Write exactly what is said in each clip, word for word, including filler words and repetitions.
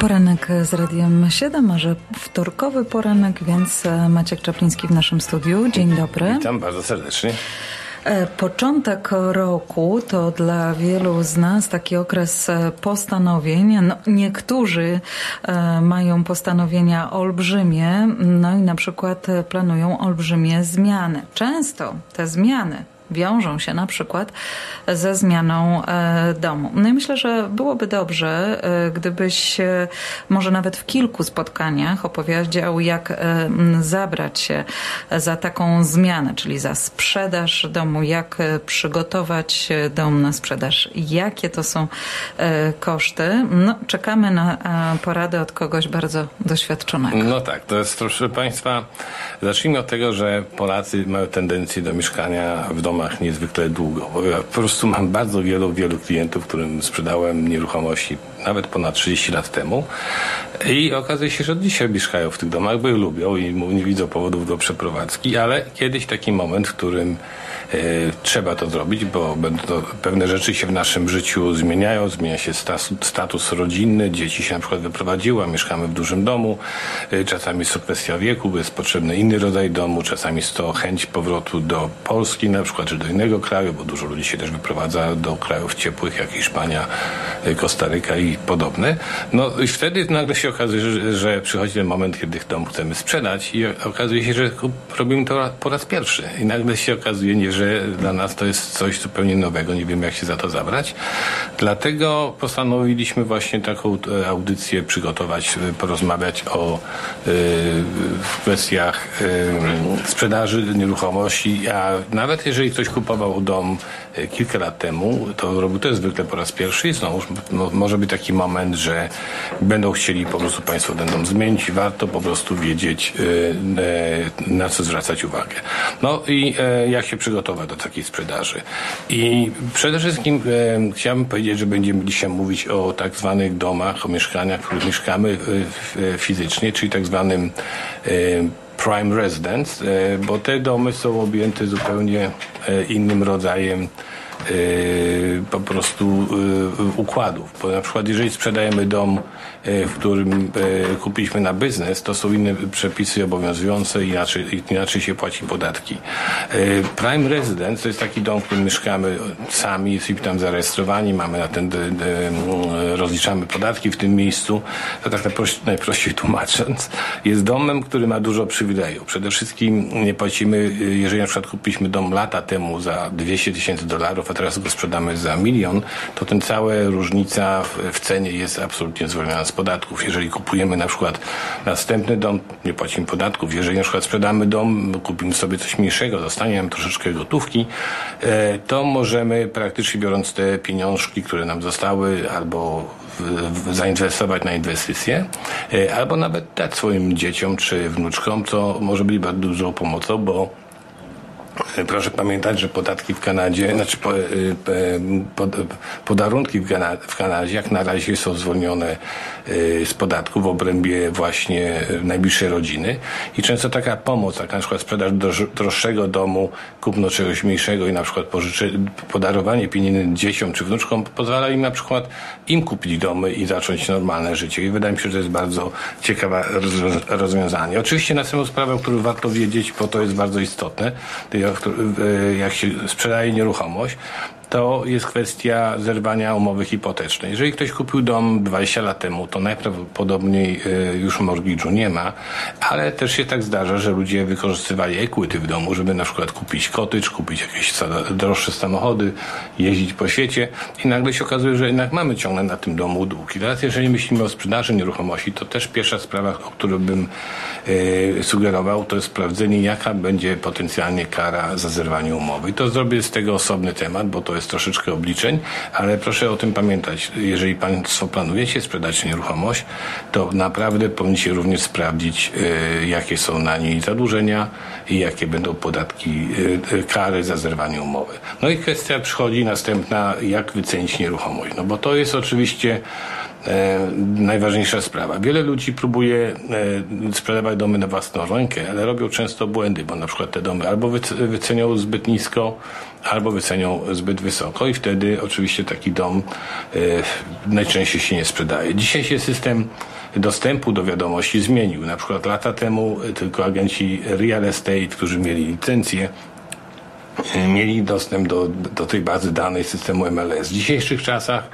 Poranek z Radiem siedem, może wtorkowy poranek, więc Maciek Czapliński w naszym studiu. Dzień dobry. Witam bardzo serdecznie. Początek roku to dla wielu z nas taki okres postanowień. No, niektórzy mają postanowienia olbrzymie, no i na przykład planują olbrzymie zmiany. Często te zmiany wiążą się na przykład ze zmianą e, domu. No i myślę, że byłoby dobrze, e, gdybyś e, może nawet w kilku spotkaniach opowiedział, jak e, zabrać się za taką zmianę, czyli za sprzedaż domu, jak przygotować dom na sprzedaż, jakie to są e, koszty. No, czekamy na e, poradę od kogoś bardzo doświadczonego. No tak, to jest, proszę Państwa, zacznijmy od tego, że Polacy mają tendencję do mieszkania w domu niezwykle długo. Ja po prostu mam bardzo wielu, wielu klientów, którym sprzedałem nieruchomości nawet ponad trzydzieści lat temu i okazuje się, że od dzisiaj mieszkają w tych domach, bo je lubią i nie widzą powodów do przeprowadzki, ale kiedyś taki moment, w którym e, trzeba to zrobić, bo będą, pewne rzeczy się w naszym życiu zmieniają, zmienia się stas, status rodzinny, dzieci się na przykład wyprowadziły, mieszkamy w dużym domu, e, czasami jest to kwestia wieku, bo jest potrzebny inny rodzaj domu, czasami jest to chęć powrotu do Polski na przykład, czy do innego kraju, bo dużo ludzi się też wyprowadza do krajów ciepłych, jak Hiszpania, Kostaryka i podobne. No i wtedy nagle się okazuje, że, że przychodzi ten moment, kiedy dom chcemy sprzedać i okazuje się, że robimy to po raz pierwszy. I nagle się okazuje, że dla nas to jest coś zupełnie nowego, nie wiemy, jak się za to zabrać. Dlatego postanowiliśmy właśnie taką audycję przygotować, porozmawiać o yy, kwestiach yy, sprzedaży nieruchomości, a nawet jeżeli Jeżeli ktoś kupował dom kilka lat temu, to robił to zwykle po raz pierwszy i znowu no, może być taki moment, że będą chcieli po prostu Państwo ten dom zmienić i warto po prostu wiedzieć, e, na co zwracać uwagę. No i e, jak się przygotować do takiej sprzedaży. I przede wszystkim e, chciałbym powiedzieć, że będziemy dzisiaj mówić o tak zwanych domach, o mieszkaniach, w których mieszkamy e, fizycznie, czyli tak zwanym e, prime residence, bo te domy są objęte zupełnie innym rodzajem po prostu układów, bo na przykład jeżeli sprzedajemy dom, w którym kupiliśmy na biznes, to są inne przepisy obowiązujące, inaczej, inaczej się płaci podatki. Prime residence to jest taki dom, w którym mieszkamy sami, jesteśmy tam zarejestrowani, mamy na ten, rozliczamy podatki w tym miejscu. To tak najprościej tłumacząc, jest domem, który ma dużo przywilejów. Przede wszystkim nie płacimy, jeżeli na przykład kupiliśmy dom lata temu za dwieście tysięcy dolarów, a teraz go sprzedamy za milion, to ten cała różnica w cenie jest absolutnie zwolniona z podatków. Jeżeli kupujemy na przykład następny dom, nie płacimy podatków. Jeżeli na przykład sprzedamy dom, kupimy sobie coś mniejszego, zostanie nam troszeczkę gotówki, to możemy praktycznie biorąc te pieniążki, które nam zostały, albo zainwestować na inwestycje, albo nawet dać swoim dzieciom czy wnuczkom, co może być bardzo dużą pomocą, bo proszę pamiętać, że podatki w Kanadzie, znaczy po, po, podarunki w, Kana, w Kanadzie jak na razie są zwolnione z podatku w obrębie właśnie najbliższej rodziny i często taka pomoc, jak na przykład sprzedaż droższego domu, kupno czegoś mniejszego i na przykład pożyczy, podarowanie pieniędzy dzieciom czy wnuczkom pozwala im na przykład im kupić domy i zacząć normalne życie i wydaje mi się, że to jest bardzo ciekawe rozwiązanie. Oczywiście następną sprawę, którą warto wiedzieć, bo to jest bardzo istotne, jak się sprzedaje nieruchomość, to jest kwestia zerwania umowy hipotecznej. Jeżeli ktoś kupił dom dwadzieścia lat temu, to najprawdopodobniej już mortgage'u nie ma, ale też się tak zdarza, że ludzie wykorzystywali equity w domu, żeby na przykład kupić cottage, kupić jakieś droższe samochody, jeździć po świecie i nagle się okazuje, że jednak mamy ciągle na tym domu długi. Teraz jeżeli myślimy o sprzedaży nieruchomości, to też pierwsza sprawa, o którą bym yy, sugerował, to jest sprawdzenie, jaka będzie potencjalnie kara za zerwanie umowy. I to zrobię z tego osobny temat, bo to jest troszeczkę obliczeń, ale proszę o tym pamiętać. Jeżeli Państwo planujecie sprzedać nieruchomość, to naprawdę powinniście również sprawdzić, y, jakie są na niej zadłużenia i jakie będą podatki, y, kary za zerwanie umowy. No i kwestia przychodzi następna, jak wycenić nieruchomość. No bo to jest oczywiście e, najważniejsza sprawa. Wiele ludzi próbuje e, sprzedawać domy na własną rękę, ale robią często błędy, bo na przykład te domy albo wycenią zbyt nisko, albo wycenią zbyt wysoko i wtedy oczywiście taki dom e, najczęściej się nie sprzedaje. Dzisiaj się system dostępu do wiadomości zmienił. Na przykład lata temu tylko agenci real estate, którzy mieli licencję, mieli dostęp do, do tej bazy danej systemu M L S. W dzisiejszych czasach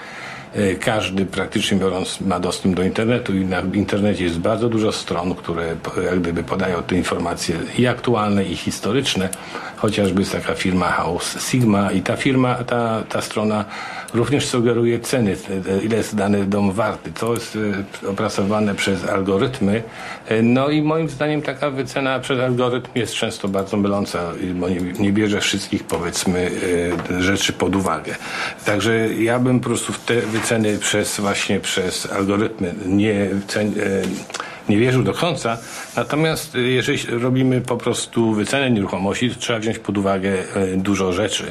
każdy praktycznie biorąc ma dostęp do internetu i na internecie jest bardzo dużo stron, które jak gdyby podają te informacje i aktualne, i historyczne. Chociażby jest taka firma House Sigma i ta firma, ta, ta strona również sugeruje ceny, ile jest dany dom warty. To jest opracowane przez algorytmy. No i moim zdaniem taka wycena przez algorytm jest często bardzo myląca, bo nie, nie bierze wszystkich, powiedzmy, rzeczy pod uwagę. Także ja bym po prostu w te wyceny przez właśnie przez algorytmy nie, nie wierzył do końca. Natomiast jeżeli robimy po prostu wycenę nieruchomości, to trzeba wziąć pod uwagę dużo rzeczy.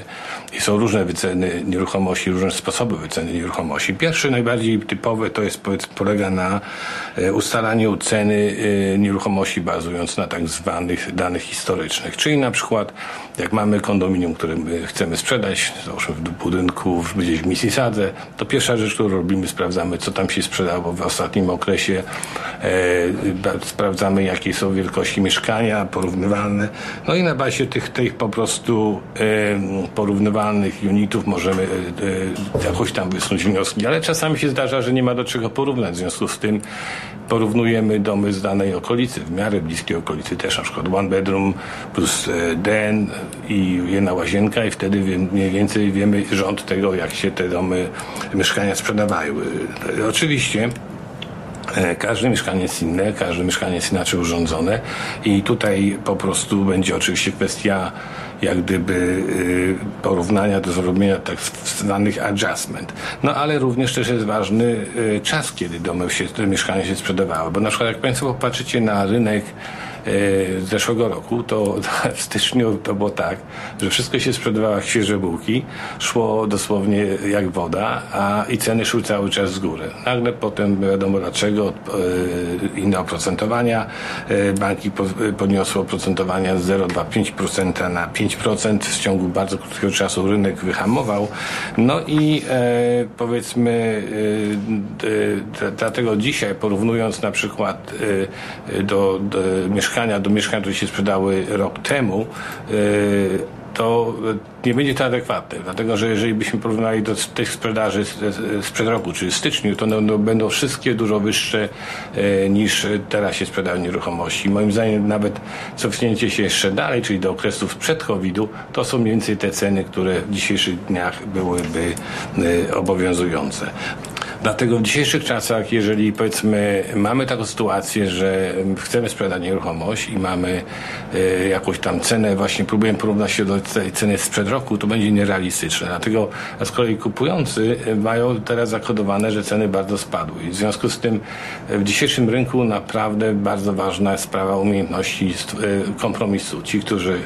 I są różne wyceny nieruchomości, różne sposoby wyceny nieruchomości. Pierwszy, najbardziej typowy, to jest polega na ustalaniu ceny nieruchomości bazując na tak zwanych danych historycznych. Czyli na przykład jak mamy kondominium, które chcemy sprzedać, załóżmy w budynku gdzieś w Mississadze, to pierwsza rzecz, którą robimy, sprawdzamy, co tam się sprzedało w ostatnim okresie, sprawdzamy, jakie są wielkości mieszkania porównywalne, no i na bazie tych, tych po prostu porównywalnych unitów możemy jakoś tam wysnuć wnioski, ale czasami się zdarza, że nie ma do czego porównać, w związku z tym porównujemy domy z danej okolicy, w miarę bliskiej okolicy też, na przykład one bedroom plus den i jedna łazienka i wtedy mniej więcej wiemy rząd tego, jak się te domy, mieszkania sprzedawały. Oczywiście każde mieszkanie jest inne, każde mieszkanie jest inaczej urządzone i tutaj po prostu będzie oczywiście kwestia jak gdyby porównania do zrobienia tak zwanych adjustment. No ale również też jest ważny czas, kiedy domy się, mieszkania się sprzedawały, bo na przykład jak Państwo popatrzycie na rynek zeszłego roku, to w styczniu to było tak, że wszystko się sprzedawało jak świeże bułki, szło dosłownie jak woda, a i ceny szły cały czas z góry. Nagle potem wiadomo dlaczego, inne oprocentowania, banki podniosły oprocentowania z zero przecinek dwadzieścia pięć procent na pięć procent w ciągu bardzo krótkiego czasu rynek wyhamował. No i e, powiedzmy e, e, dlatego dzisiaj porównując na przykład e, do, do mieszkańców do mieszkań, które się sprzedały rok temu, to nie będzie to adekwatne, dlatego że jeżeli byśmy porównali do tych sprzedaży sprzed roku, czyli w styczniu, to będą wszystkie dużo wyższe niż teraz się sprzedają nieruchomości. Moim zdaniem nawet cofnięcie się jeszcze dalej, czyli do okresów przed kowida, to są mniej więcej te ceny, które w dzisiejszych dniach byłyby obowiązujące. Dlatego w dzisiejszych czasach, jeżeli powiedzmy mamy taką sytuację, że chcemy sprzedać nieruchomość i mamy y, jakąś tam cenę, właśnie próbujemy porównać się do tej ceny sprzed roku, to będzie nierealistyczne. Dlatego z kolei kupujący mają teraz zakodowane, że ceny bardzo spadły. I w związku z tym w dzisiejszym rynku naprawdę bardzo ważna jest sprawa umiejętności kompromisu. Ci, którzy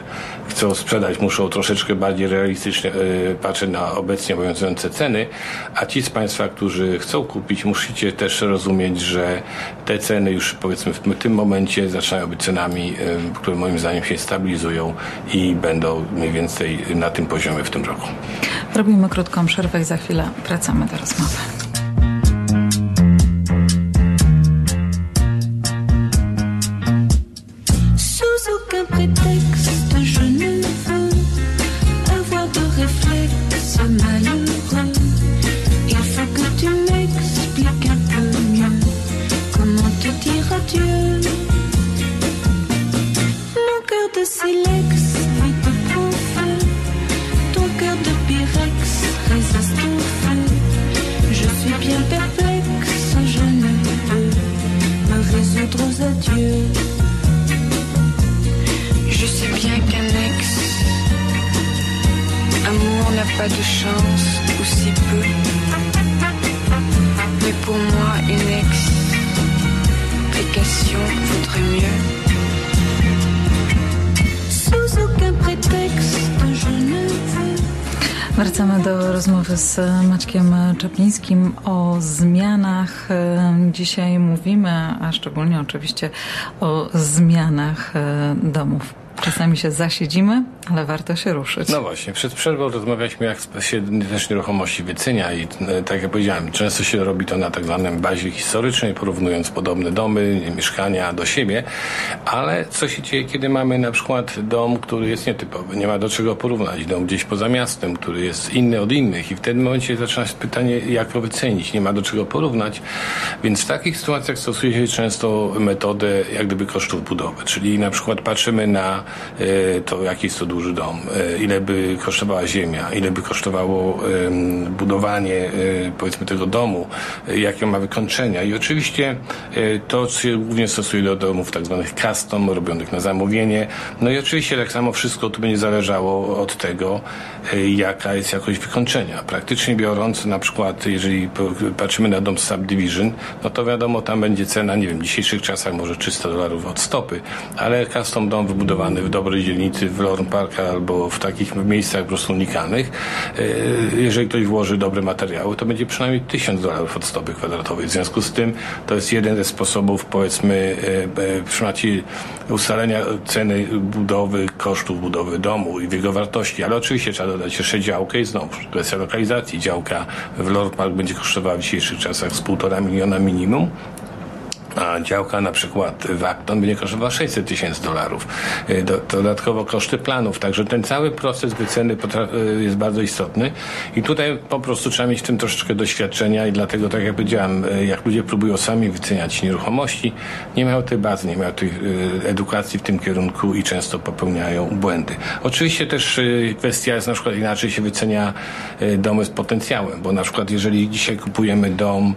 chcą sprzedać, muszą troszeczkę bardziej realistycznie y, patrzeć na obecnie obowiązujące ceny, a ci z Państwa, którzy chcą kupić, musicie też rozumieć, że te ceny już powiedzmy w tym momencie zaczynają być cenami, które moim zdaniem się stabilizują i będą mniej więcej na tym poziomie w tym roku. Robimy krótką przerwę i za chwilę wracamy do rozmowy. Wracamy do rozmowy z Maćkiem Czaplińskim o zmianach. Dzisiaj mówimy, a szczególnie oczywiście o zmianach domów. Czasami się zasiedzimy, ale warto się ruszyć. No właśnie, przed przerwą rozmawialiśmy, jak się też nieruchomości wycenia i tak jak powiedziałem, często się robi to na tak zwanej bazie historycznej, porównując podobne domy, mieszkania do siebie, ale co się dzieje, kiedy mamy na przykład dom, który jest nietypowy, nie ma do czego porównać, dom gdzieś poza miastem, który jest inny od innych i w tym momencie zaczyna się pytanie, jak to wycenić, nie ma do czego porównać, więc w takich sytuacjach stosuje się często metodę jak gdyby kosztów budowy, czyli na przykład patrzymy na to, jaki jest to duży dom, ile by kosztowała ziemia, ile by kosztowało budowanie, powiedzmy, tego domu, jakie ma wykończenia. I oczywiście to się głównie stosuje do domów tak zwanych custom, robionych na zamówienie. No i oczywiście tak samo wszystko tu będzie zależało od tego, jaka jest jakość wykończenia. Praktycznie biorąc, na przykład, jeżeli patrzymy na dom subdivision, no to wiadomo, tam będzie cena, nie wiem, w dzisiejszych czasach może trzysta dolarów od stopy, ale custom dom wybudowany w dobrej dzielnicy, w Lorne Park albo w takich miejscach po prostu unikalnych, jeżeli ktoś włoży dobre materiały, to będzie przynajmniej tysiąc dolarów od stopy kwadratowej. W związku z tym to jest jeden ze sposobów, powiedzmy, w przypadku ustalenia ceny budowy, kosztów budowy domu i jego wartości, ale oczywiście trzeba dodać jeszcze działkę i znowu kwestia lokalizacji. Działka w Lorne Park będzie kosztowała w dzisiejszych czasach z półtora miliona minimum, a działka na przykład w Acton będzie kosztowała sześćset tysięcy dolarów. Dodatkowo koszty planów. Także ten cały proces wyceny jest bardzo istotny i tutaj po prostu trzeba mieć w tym troszeczkę doświadczenia i dlatego, tak jak powiedziałem, jak ludzie próbują sami wyceniać nieruchomości, nie mają tej bazy, nie mają tej edukacji w tym kierunku i często popełniają błędy. Oczywiście też kwestia jest, na przykład inaczej się wycenia domy z potencjałem, bo na przykład jeżeli dzisiaj kupujemy dom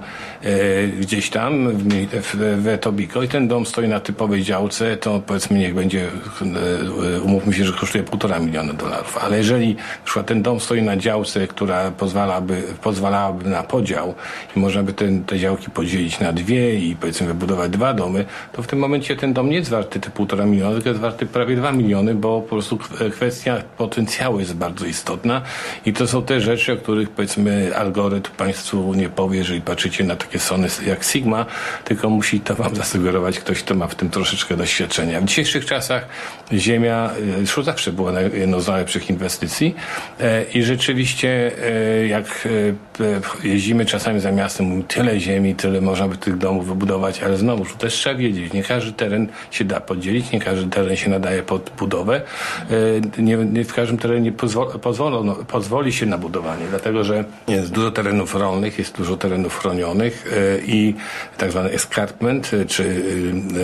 gdzieś tam w w Etobicoke i ten dom stoi na typowej działce, to powiedzmy niech będzie, umówmy się, że kosztuje półtora miliona dolarów, ale jeżeli na przykład ten dom stoi na działce, która pozwalałaby, pozwalałaby na podział i można by ten, te działki podzielić na dwie i powiedzmy wybudować dwa domy, to w tym momencie ten dom nie jest warty te półtora miliona, tylko jest warty prawie dwa miliony, bo po prostu kwestia potencjału jest bardzo istotna i to są te rzeczy, o których powiedzmy algorytm Państwu nie powie, jeżeli patrzycie na takie strony jak Sigma, tylko musi i to wam zasugerować ktoś, kto ma w tym troszeczkę doświadczenia. W dzisiejszych czasach ziemia już zawsze była jedną z najlepszych inwestycji i rzeczywiście jak jeździmy czasami za miastem, mówimy, tyle ziemi, tyle można by tych domów wybudować, ale znowu też trzeba wiedzieć, nie każdy teren się da podzielić, nie każdy teren się nadaje pod budowę, nie, nie w każdym terenie pozwol, pozwolono, pozwoli się na budowanie, dlatego że jest dużo terenów rolnych, jest dużo terenów chronionych i tak zwany escarpment czy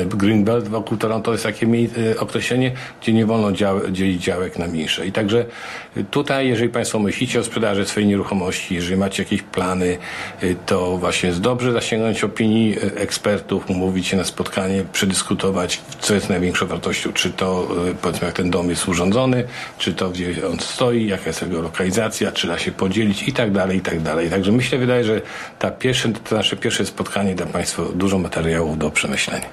Greenbelt wokół Toronto jest takie określenie, gdzie nie wolno dział, dzielić działek na mniejsze. I także tutaj, jeżeli Państwo myślicie o sprzedaży swojej nieruchomości, jeżeli macie jakieś plany, to właśnie jest dobrze zasięgnąć opinii ekspertów, umówić się na spotkanie, przedyskutować, co jest największą wartością, czy to, powiedzmy, jak ten dom jest urządzony, czy to, gdzie on stoi, jaka jest jego lokalizacja, czy da się podzielić i tak dalej, i tak dalej. Także myślę, wydaje, że ta pierwsze, to nasze pierwsze spotkanie da Państwu dużo materiału do przemyślenia.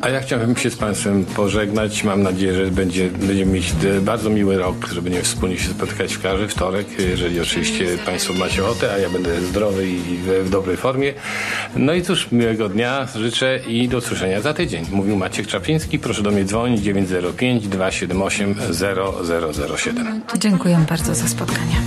A ja chciałbym się z Państwem pożegnać. Mam nadzieję, że będzie, będziemy mieć bardzo miły rok, że będziemy wspólnie się spotykać w każdy wtorek, jeżeli oczywiście Państwo macie ochotę, a ja będę zdrowy i w, w dobrej formie. No i cóż, miłego dnia życzę i do usłyszenia za tydzień. Mówił Maciek Czapliński. Proszę do mnie dzwonić dziewięć zero pięć dwa siedem osiem zero zero zero siedem. Dziękuję bardzo za spotkanie.